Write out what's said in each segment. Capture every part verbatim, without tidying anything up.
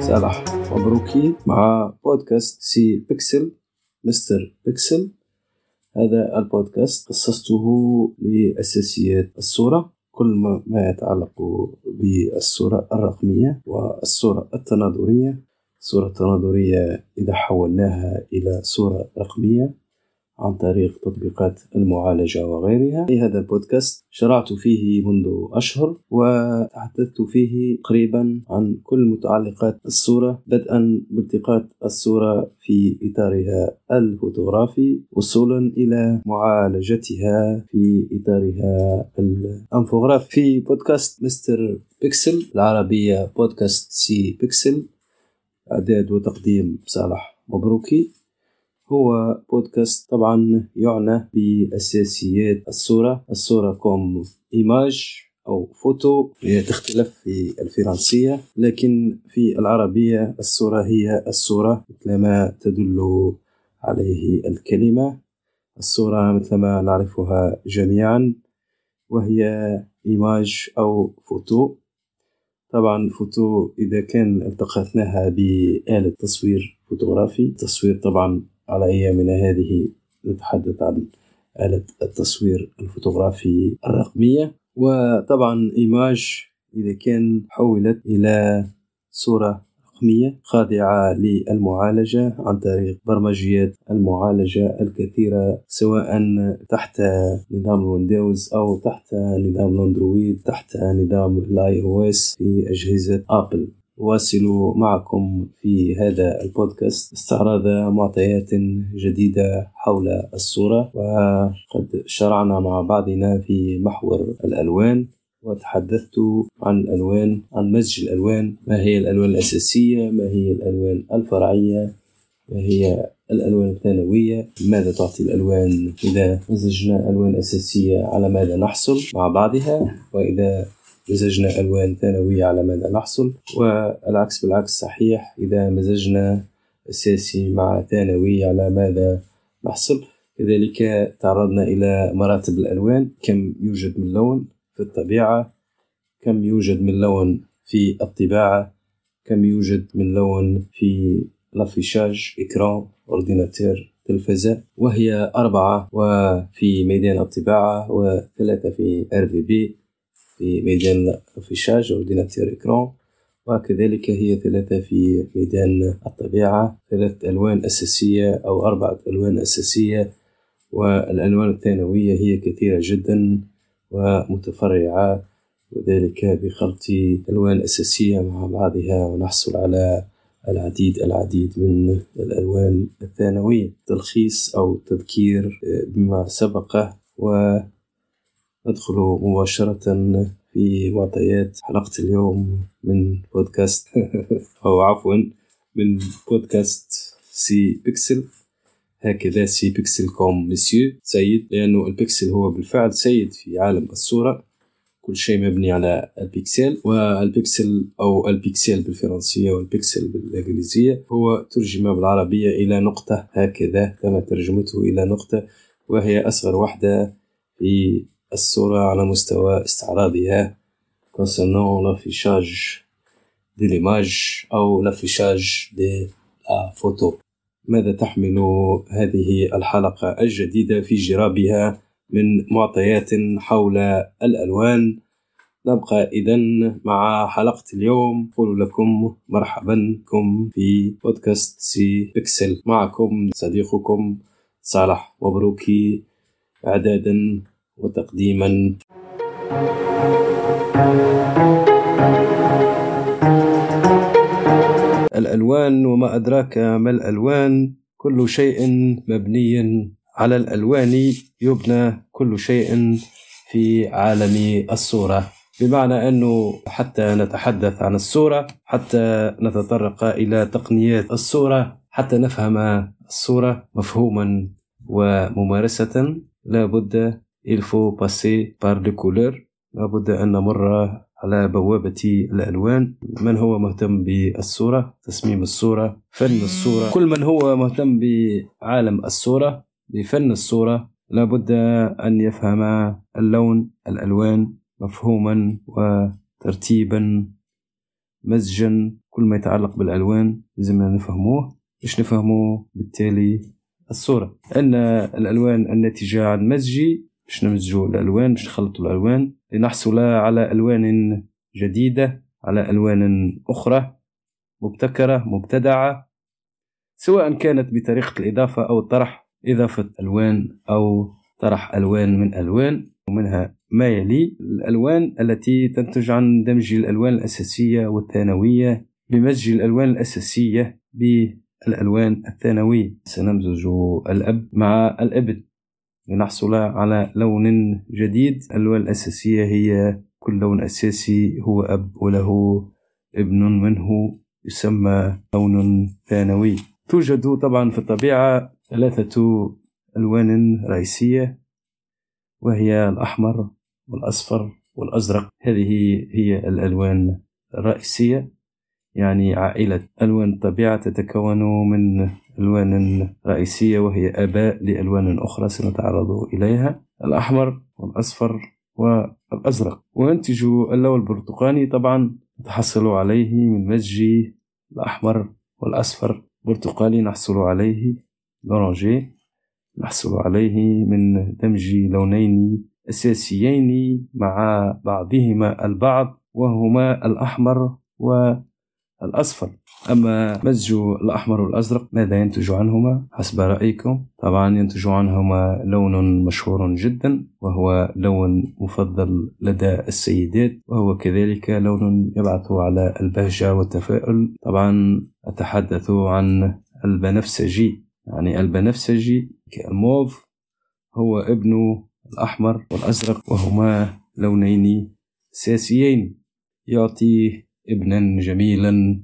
صالح مبروكي مع بودكاست سي بيكسل مستر بيكسل. هذا البودكاست خصصته لأساسيات الصورة، كل ما يتعلق بالصورة الرقمية والصورة التناظرية. الصورة التناظرية إذا حولناها إلى صورة رقمية عن طريق تطبيقات المعالجة وغيرها. هذا البودكاست شرعت فيه منذ أشهر وتحدثت فيه قريبا عن كل متعلقات الصورة، بدءا بالتقاط الصورة في إطارها الفوتوغرافي وصولا إلى معالجتها في إطارها الأنفوغرافي. في بودكاست مستر بيكسل العربية، بودكاست سي بيكسل، إعداد وتقديم صالح مبروكي. هو بودكاست طبعا يعنى بأساسيات الصورة. الصورة كم إيماج أو فوتو، هي تختلف في الفرنسية، لكن في العربية الصورة هي الصورة مثلما تدل عليه الكلمة، الصورة مثلما نعرفها جميعا، وهي إيماج أو فوتو. طبعا فوتو إذا كان التقطناها بآلة تصوير فوتوغرافي، تصوير طبعا على أيامنا هذه نتحدث عن آلة التصوير الفوتوغرافي الرقمية. وطبعا إيماج إذا كان حولت إلى صورة رقمية خاضعة للمعالجة عن طريق برمجيات المعالجة الكثيرة، سواء تحت نظام ويندوز أو تحت نظام اندرويد، تحت نظام الاي او اس في أجهزة آبل. واصل معكم في هذا البودكاست استعراض معطيات جديدة حول الصورة، وقد شرعنا مع بعضنا في محور الألوان، وتحدثت عن الألوان، عن مزج الألوان، ما هي الألوان الأساسية، ما هي الألوان الفرعية، ما هي الألوان الثانوية، ماذا تعطي الألوان، إذا مزجنا ألوان أساسية على ماذا نحصل مع بعضها، وإذا مزجنا ألوان ثانوية على ماذا نحصل، والعكس بالعكس صحيح، إذا مزجنا أساسي مع ثانوي على ماذا نحصل. كذلك تعرضنا إلى مراتب الألوان، كم يوجد من لون في الطبيعة، كم يوجد من لون في الطباعة، كم يوجد من لون في لافيشاج، إكران، أورديناتير، تلفزة، وهي أربعة وفي ميدان الطباعة وثلاثة في ار في بي في ميدان الافيشاج أورديناتير إكران، وكذلك هي ثلاثة في ميدان الطبيعة. ثلاث ألوان أساسية أو أربعة ألوان أساسية، والألوان الثانوية هي كثيرة جدا ومتفرعة، وذلك بخلط ألوان أساسية مع بعضها ونحصل على العديد العديد من الألوان الثانوية. تلخيص أو تذكير بما سبقه، و ندخل مباشرة في معطيات حلقة اليوم من بودكاست أو عفوا من بودكاست سي بيكسل. هكذا سي بيكسل كوم مسيو سيد، لأنه البيكسل هو بالفعل سيد في عالم الصورة، كل شيء مبني على البيكسل. والبيكسل أو البيكسل بالفرنسية والبيكسل بالإنجليزية هو ترجمة بالعربية إلى نقطة، هكذا كما ترجمته إلى نقطة، وهي أصغر واحدة في الصورة على مستوى استعراضها concernant l'affichage de l'image أو l'affichage de la photo. ماذا تحمل هذه الحلقة الجديدة في جرابها من معطيات حول الألوان؟ نبقى إذن مع حلقة اليوم. أقول لكم مرحبا بكم في بودكاست سي بيكسل، معكم صديقكم صالح مبروكي، إعدادا وتقديما. الألوان، وما أدراك ما الألوان، كل شيء مبني على الألوان، يبنى كل شيء في عالم الصورة. بمعنى أنه حتى نتحدث عن الصورة، حتى نتطرق إلى تقنيات الصورة، حتى نفهم الصورة مفهوما وممارسة لا بد il faut passer par les couleurs. لا بد أن نمر على بوابة الألوان. من هو مهتم بالصورة، تصميم الصورة، فن الصورة، كل من هو مهتم بعالم الصورة، بفن الصورة، لا بد أن يفهم اللون، الألوان مفهوما وترتيبا مزجا. كل ما يتعلق بالألوان لازمنا نفهموه باش نفهموه بالتالي الصورة. أن الألوان الناتجة عن مزجي باش نمزجوا الألوان، باش نخلطوا الألوان لنحصل على ألوان جديدة، على ألوان أخرى مبتكرة مبتدعة، سواء كانت بطريقة الإضافة أو الطرح، إضافة ألوان أو طرح ألوان من ألوان. ومنها ما يلي: الألوان التي تنتج عن دمج الألوان الأساسية والثانوية، بمزج الألوان الأساسية بالألوان الثانوية. سنمزج الأب مع الأبد لنحصل على لون جديد. الألوان الأساسية هي كل لون أساسي هو أب وله ابن منه يسمى لون ثانوي. توجد طبعا في الطبيعة ثلاثة ألوان رئيسية وهي الأحمر والأصفر والأزرق، هذه هي الألوان الرئيسية. يعني عائلة ألوان الطبيعة تتكون من ألوان رئيسية وهي آباء لألوان أخرى سنتعرض إليها، الأحمر والأصفر والأزرق. وينتج اللون البرتقاني طبعا تحصل عليه من مزج الأحمر والأصفر، برتقالي نحصل عليه لورانجي، نحصل عليه من دمج لونين أساسيين مع بعضهما البعض وهما الأحمر والأصفر. أما مزج الأحمر والأزرق ماذا ينتج عنهما حسب رأيكم؟ طبعا ينتج عنهما لون مشهور جدا وهو لون مفضل لدى السيدات، وهو كذلك لون يبعث على البهجة والتفاؤل. طبعا أتحدث عن البنفسجي، يعني البنفسجي كالموف هو ابن الأحمر والأزرق وهما لونين أساسيين، يعطي ابنا جميلا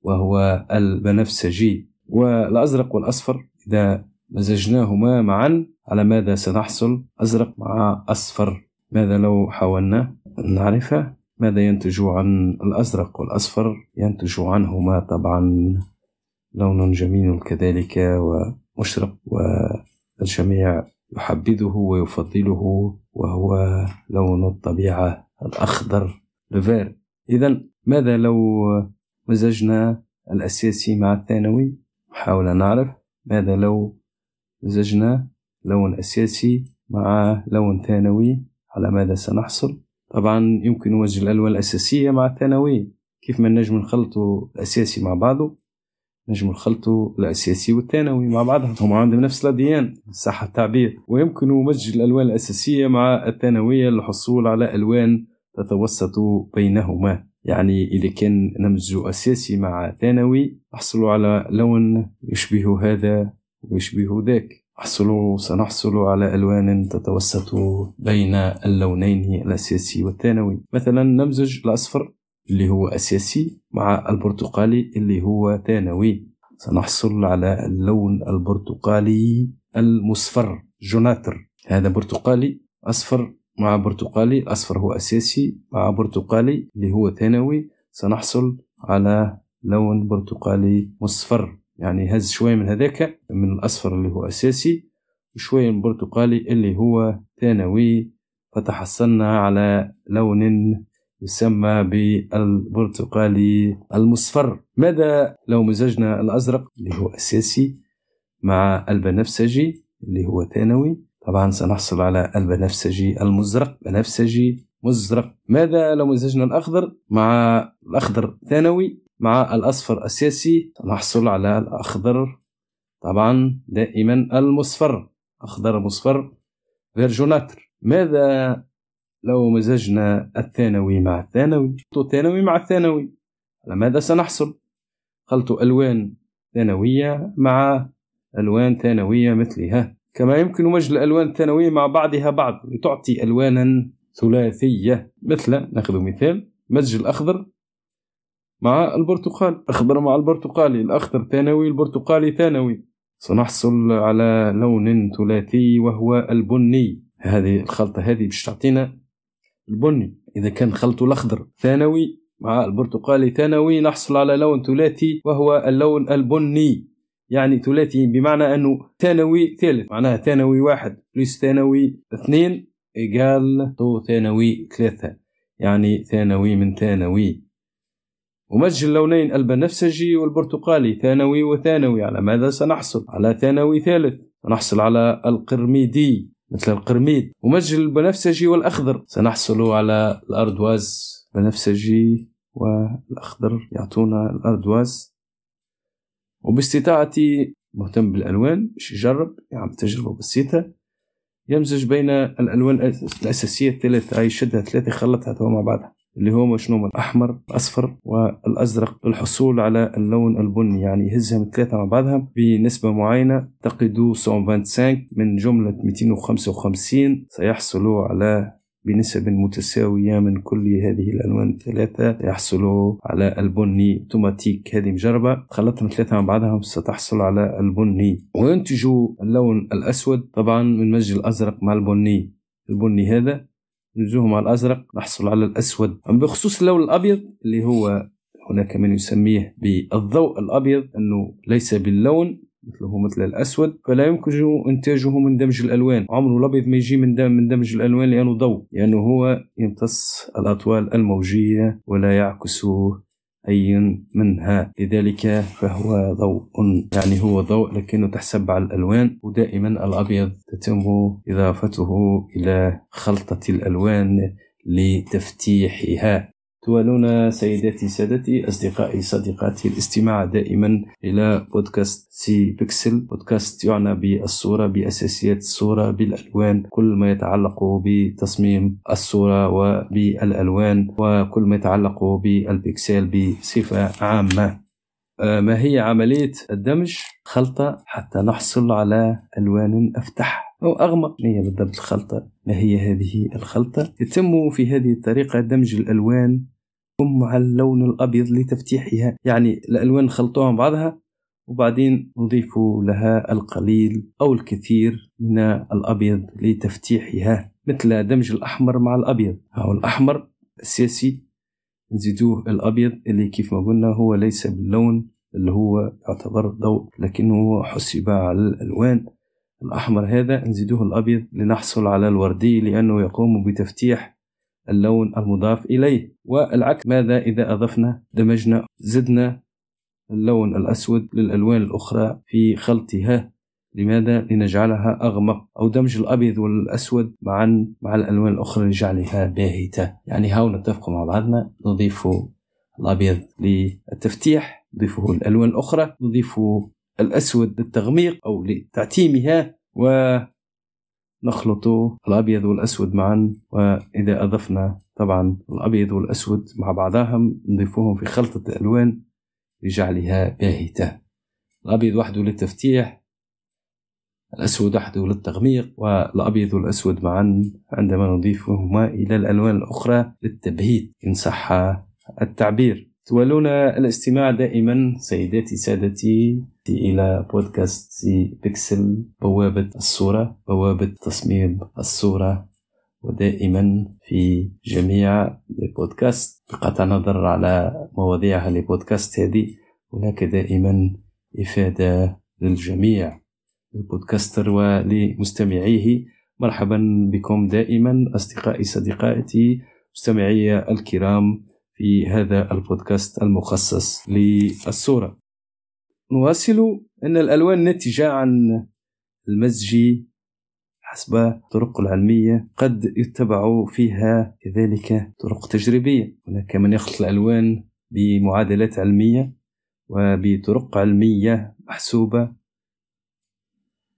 وهو البنفسجي. والأزرق والأصفر إذا مزجناهما معا على ماذا سنحصل؟ أزرق مع أصفر، ماذا لو حاولنا نعرفه؟ ماذا ينتج عن الأزرق والأصفر؟ ينتج عنهما طبعا لون جميل كذلك ومشرق والجميع يحبذه ويفضله وهو لون الطبيعة الأخضر لفير. إذن ماذا لو مزجنا الأساسي مع الثانوي؟ نحاول نعرف ماذا لو مزجنا لون أساسي مع لون ثانوي على ماذا سنحصل. طبعا يمكن مزج الألوان الأساسية مع الثانوي، كيف ما نجم نخلط الأساسي مع بعضه نجم الخلط الأساسي والثانوي مع بعضهم، هم عندهم نفس الأديان صح التعبير. ويمكن مزج الألوان الأساسية مع الثانوية للحصول على ألوان تتوسط بينهما. يعني إذا كان نمزج أساسي مع ثانوي نحصل على لون يشبه هذا ويشبه ذاك، نحصل سنحصل على ألوان تتوسط بين اللونين الأساسي والثانوي. مثلا نمزج الأصفر اللي هو أساسي مع البرتقالي اللي هو ثانوي، سنحصل على اللون البرتقالي المصفر جوناتر. هذا برتقالي أصفر مع برتقالي، أصفر هو أساسي مع برتقالي اللي هو ثانوي، سنحصل على لون برتقالي مصفر. يعني هز شوية من هذاك من الأصفر اللي هو أساسي وشوية من برتقالي اللي هو ثانوي، فتحصلنا على لون يسمى بالبرتقالي المصفر. ماذا لو مزجنا الأزرق اللي هو أساسي مع البنفسجي اللي هو ثانوي؟ طبعا سنحصل على البنفسجي المزرق، بنفسجي مزرق. ماذا لو مزجنا الأخضر مع الأخضر ثانوي مع الأصفر أساسي؟ سنحصل على الأخضر طبعا دائما المصفر، أخضر مصفر فيرجوناتر. ماذا لو مزجنا الثانوي مع الثانوي، الثانوي مع الثانوي على ماذا سنحصل؟ خلط ألوان ثانوية مع ألوان ثانوية مثلها. كما يمكن مزج الألوان الثانوية مع بعضها بعض لتعطي ألوانا ثلاثية. مثل نأخذ مثال مزج الأخضر مع البرتقال، أخضر مع البرتقالي، الأخضر ثانوي البرتقالي ثانوي، سنحصل على لون ثلاثي وهو البني. هذه الخلطة هذه باش تعطينا البني. إذا كان خلط الأخضر ثانوي مع البرتقالي ثانوي نحصل على لون ثلاثي وهو اللون البني، يعني ثلاثي بمعنى أنه ثانوي ثالث، معناها ثانوي واحد بلس ثانوي اثنين إيجال ثانوي ثلاثة، يعني ثانوي من ثانوي. ومزج اللونين البنفسجي والبرتقالي ثانوي وثانوي، على ماذا سنحصل؟ على ثانوي ثالث، سنحصل على القرميدي مثل القرميد. ومزج البنفسجي والأخضر سنحصل على الأردواز، البنفسجي والأخضر يعطونا الأردواز. وباستطاعتي مهتم بالألوان باش يجرب، يعني تجربة بسيطة، يمزج بين الألوان الأساسية الثلاثة، أي شدها ثلاثة خلطها توا مع بعضها، اللي هو شنو؟ الأحمر الأصفر والأزرق، للحصول على اللون البني. يعني يهزهم الثلاثة مع بعضها بنسبة معينة تقدوا مئتين وخمسة وخمسين من جملة مئتين وخمسة وخمسين، سيحصلوا على بنسب متساوية من كل هذه الألوان الثلاثة يحصلوا على البني اوتوماتيك. هذه مجربة، خلطهم ثلاثة مع بعضها ستحصل على البني. وينتجوا اللون الأسود طبعا من مزج الأزرق مع البني، البني هذا نزوه مع الأزرق نحصل على الأسود. أما بخصوص اللون الأبيض اللي هو هناك من يسميه بالضوء الأبيض، أنه ليس باللون مثله مثل الأسود، فلا يمكن إنتاجه من دمج الألوان. عمره الأبيض ما يجي من دم من دمج الألوان لأنه ضوء، لأنه يعني هو يمتص الأطوال الموجية ولا يعكس أي منها، لذلك فهو ضوء، يعني هو ضوء لكنه تحسب على الألوان. ودائما الأبيض تتم إضافته إلى خلطة الألوان لتفتيحها. تولونا سيداتي سادتي أصدقائي صديقاتي الاستماع دائما إلى بودكاست سي بيكسل، بودكاست يعنى بالصورة، بأساسيات الصورة، بالألوان، كل ما يتعلق بتصميم الصورة وبالألوان، وكل ما يتعلق بالبيكسل بصفة عامة. ما هي عملية الدمج؟ خلطة حتى نحصل على ألوان أفتح أو أغمق. ما هي بالضبط الخلطة؟ ما هي هذه الخلطة؟ يتم في هذه الطريقة دمج الألوان مع اللون الأبيض لتفتيحها، يعني الألوان خلطوها مع بعضها وبعدين نضيف لها القليل أو الكثير من الأبيض لتفتيحها، مثل دمج الأحمر مع الأبيض، أو الأحمر السياسي نزيدوه الأبيض اللي كيف ما قلنا هو ليس باللون، اللي هو يعتبر ضوء لكنه حسب على الألوان. الأحمر هذا نزيدوه الأبيض لنحصل على الوردي، لأنه يقوم بتفتيح اللون المضاف إليه. والعكس، ماذا إذا أضفنا دمجنا زدنا اللون الأسود للألوان الأخرى في خلطها؟ لماذا؟ لنجعلها أغمق. أو دمج الأبيض والأسود معا مع الألوان الأخرى لجعلها باهتة. يعني هاو نتفقوا مع بعضنا، نضيف الأبيض للتفتيح، نضيفه الألوان الأخرى، نضيف الأسود للتغميق أو لتعتيمها، ونخلط الأبيض والأسود معا. وإذا أضفنا طبعا الأبيض والأسود مع بعضهم نضيفهم في خلطة الألوان لجعلها باهتة. الأبيض وحده للتفتيح، الأسود وحده للتغميق، والأبيض والأسود معا عندما نضيفهما إلى الألوان الأخرى للتبهيت إن صح التعبير. تولونا الاستماع دائما سيداتي سادتي إلى بودكاست سي بيكسل، بوابة الصورة، بوابة تصميم الصورة. ودائما في جميع البودكاست بقطع نظر على مواضيعها لبودكاست هذه، هناك دائما إفادة للجميع، للبودكاستر ولمستمعيه. مرحبا بكم دائما أصدقائي صديقاتي مستمعي الكرام في هذا البودكاست المخصص للصورة. نواصل أن الألوان ناتجة عن المزج حسب الطرق العلمية قد يتبع فيها كذلك طرق تجريبية. هناك من يخلط الألوان بمعادلات علمية وبطرق علمية محسوبة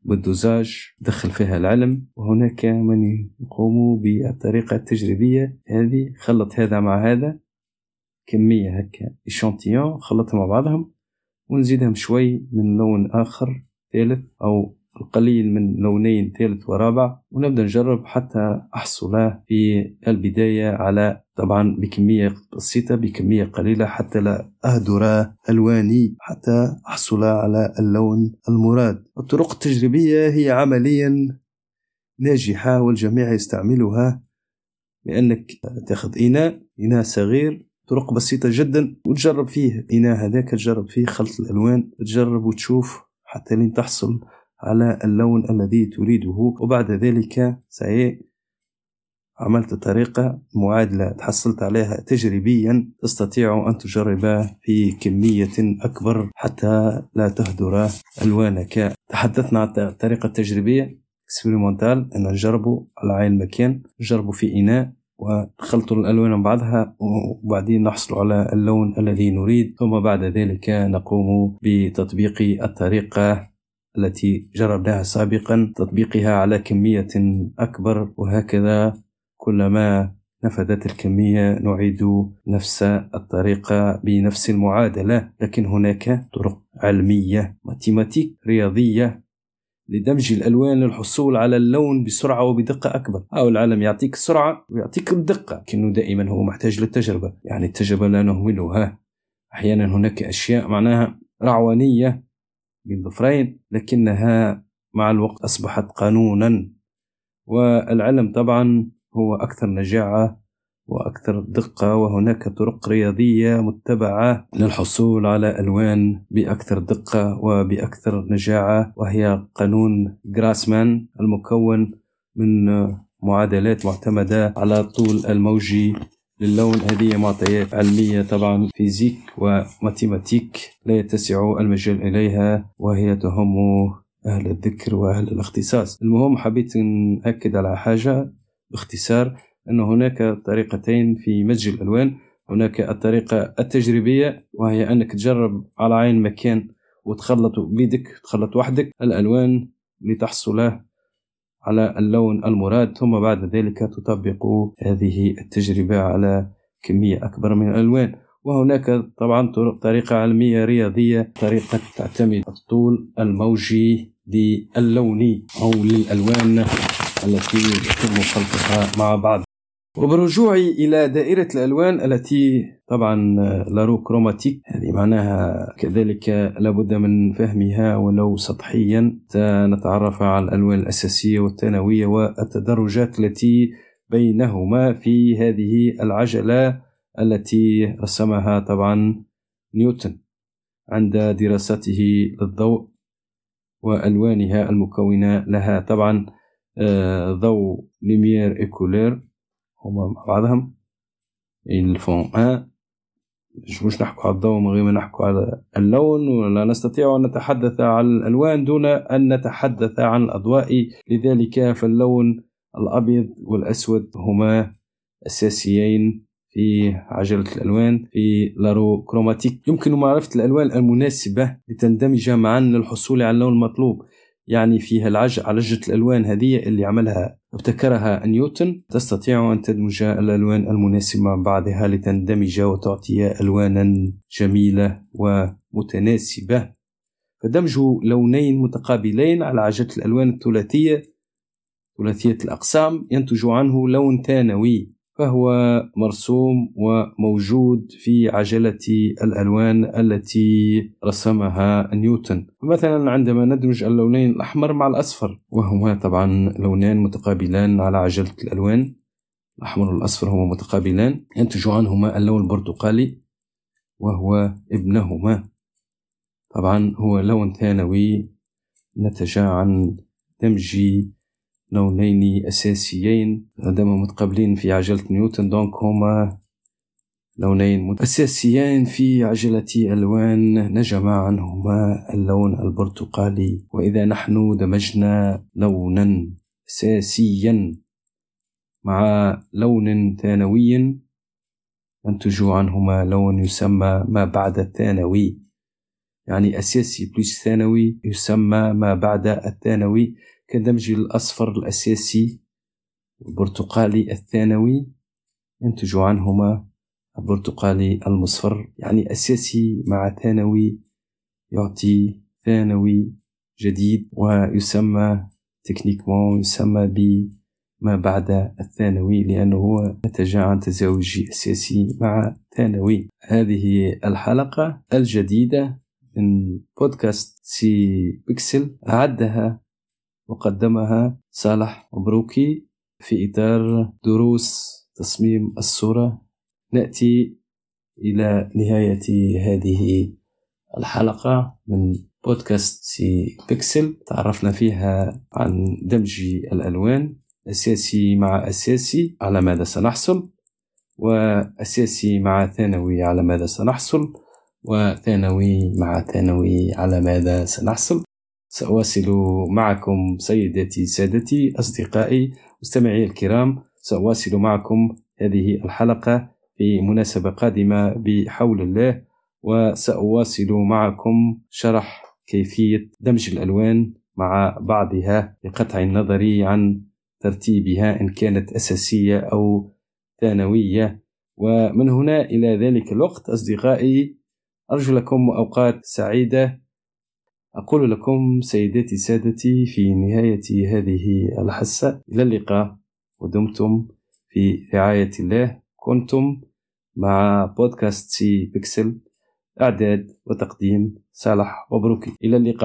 بالدوزاج دخل فيها العلم، وهناك من يقوم بالطريقة التجريبية هذه، خلط هذا مع هذا، كمية هكا إشانتيون خلطها مع بعضهم ونزيدهم شوي من لون آخر ثالث أو القليل من لونين ثالث ورابع، ونبدأ نجرب حتى أحصل في البداية على طبعا بكمية بسيطة بكمية قليلة حتى لا أهدر ألواني حتى أحصل على اللون المراد. الطرق التجريبية هي عمليا ناجحة والجميع يستعملها، لأنك تأخذ إناء إناء صغير، طرق بسيطة جدا، وتجرب فيه إناء هذاك، تجرب فيه خلط الألوان، تجرب وتشوف حتى لين تحصل على اللون الذي تريده. وبعد ذلك عملت طريقة معادلة تحصلت عليها تجريبيا تستطيع أن تجربها في كمية أكبر حتى لا تهدر ألوانك. تحدثنا عن الطريقة التجريبية إكسبيريمونتال، أن نجربه على عين المكان، نجربه في إناء ونخلطوا الألوان بعضها وبعدين نحصل على اللون الذي نريد، ثم بعد ذلك نقوم بتطبيق الطريقة التي جربناها سابقا، تطبيقها على كمية أكبر، وهكذا كلما نفذت الكمية نعيد نفس الطريقة بنفس المعادلة. لكن هناك طرق علمية ماتيماتيك رياضية لدمج الألوان للحصول على اللون بسرعة وبدقة أكبر، أو العالم يعطيك السرعة ويعطيك الدقة، لكنه دائما هو محتاج للتجربة، يعني التجربة لا نهملها. أحيانا هناك أشياء معناها رعوانية بين ضفرين، لكنها مع الوقت أصبحت قانونا، والعلم طبعا هو أكثر نجاعة وأكثر دقة، وهناك طرق رياضية متبعة للحصول على ألوان بأكثر دقة وبأكثر نجاعة، وهي قانون غراسمان المكون من معادلات معتمدة على طول الموجي للون. هذه معطيات علمية طبعا فيزيك وماتيماتيك لا يتسع المجال إليها، وهي تهم أهل الذكر وأهل الاختصاص. المهم حبيت نأكد على حاجة باختصار، أن هناك طريقتين في مزج الألوان. هناك الطريقة التجريبية، وهي أنك تجرب على عين مكان وتخلط بيدك، تخلط وحدك الألوان لتحصل على اللون المراد، ثم بعد ذلك تطبق هذه التجربة على كمية أكبر من الألوان. وهناك طبعا طريقة علمية رياضية، طريقة تعتمد على الطول الموجي للون أو للألوان التي يتم خلطها مع بعض. وبرجوعي إلى دائرة الألوان التي طبعا لارو كروماتيك، هذه معناها كذلك لابد من فهمها ولو سطحيا، نتعرف على الألوان الأساسية والثانوية والتدرجات التي بينهما في هذه العجلة التي رسمها طبعا نيوتن عند دراسته للضوء وألوانها المكونة لها. طبعا ضوء ليمير إيكولير هما مع بعضهم الفون أه مش نحكوا على الضوء من غير ما نحكوا على اللون، ولا نستطيع أن نتحدث عن الألوان دون أن نتحدث عن الأضواء. لذلك فاللون الأبيض والأسود هما أساسيين في عجلة الألوان في لارو كروماتيك. يمكن معرفة الألوان المناسبة لتندمج معا للحصول على اللون المطلوب، يعني فيها العجلة عجلة الألوان هذه اللي عملها ابتكرها نيوتن، تستطيع أن تدمج الألوان المناسبة مع بعضها لتندمج وتعطي ألوانا جميلة ومتناسبة. فدمج لونين متقابلين على عجلة الألوان الثلاثية ثلاثية الأقسام ينتج عنه لون ثانوي، فهو مرسوم وموجود في عجلة الألوان التي رسمها نيوتن. مثلا عندما ندمج اللونين الأحمر مع الأصفر، وهما طبعا لونان متقابلان على عجلة الألوان، الأحمر والأصفر هما متقابلان، ينتج عنهما اللون البرتقالي وهو ابنهما، طبعا هو لون ثانوي نتج عن دمج لونين أساسيين هما متقابلين في عجلة نيوتن. دونك هما لونين أساسيين في عجلة ألوان نجمع عنهما اللون البرتقالي، وإذا نحن دمجنا لونا أساسيا مع لون ثانوي ينتج عنهما لون يسمى ما بعد الثانوي، يعني أساسي بلس ثانوي يسمى ما بعد الثانوي، كدمج الأصفر الأساسي والبرتقالي الثانوي ينتج عنهما البرتقالي المصفر، يعني أساسي مع ثانوي يعطي ثانوي جديد ويسمى تكنيكمون يسمى بما بعد الثانوي، لأنه هو نتج عن تزاوج أساسي مع ثانوي. هذه الحلقة الجديدة من بودكاست سي بيكسل أعدها وقدمها صالح مبروكي في إطار دروس تصميم الصورة. نأتي إلى نهاية هذه الحلقة من بودكاست سي بيكسل، تعرفنا فيها عن دمج الألوان أساسي مع أساسي على ماذا سنحصل، وأساسي مع ثانوي على ماذا سنحصل، وثانوي مع ثانوي على ماذا سنحصل. سأواصل معكم سيدتي سادتي أصدقائي مستمعي الكرام، سأواصل معكم هذه الحلقة في مناسبة قادمة بحول الله، وسأواصل معكم شرح كيفية دمج الألوان مع بعضها لقطع النظر عن ترتيبها إن كانت أساسية أو ثانوية. ومن هنا إلى ذلك الوقت أصدقائي أرجو لكم أوقات سعيدة. أقول لكم سيداتي سادتي في نهاية هذه الحصة إلى اللقاء، ودمتم في رعاية الله. كنتم مع بودكاست سي بيكسل، إعداد وتقديم صالح مبروكي. إلى اللقاء.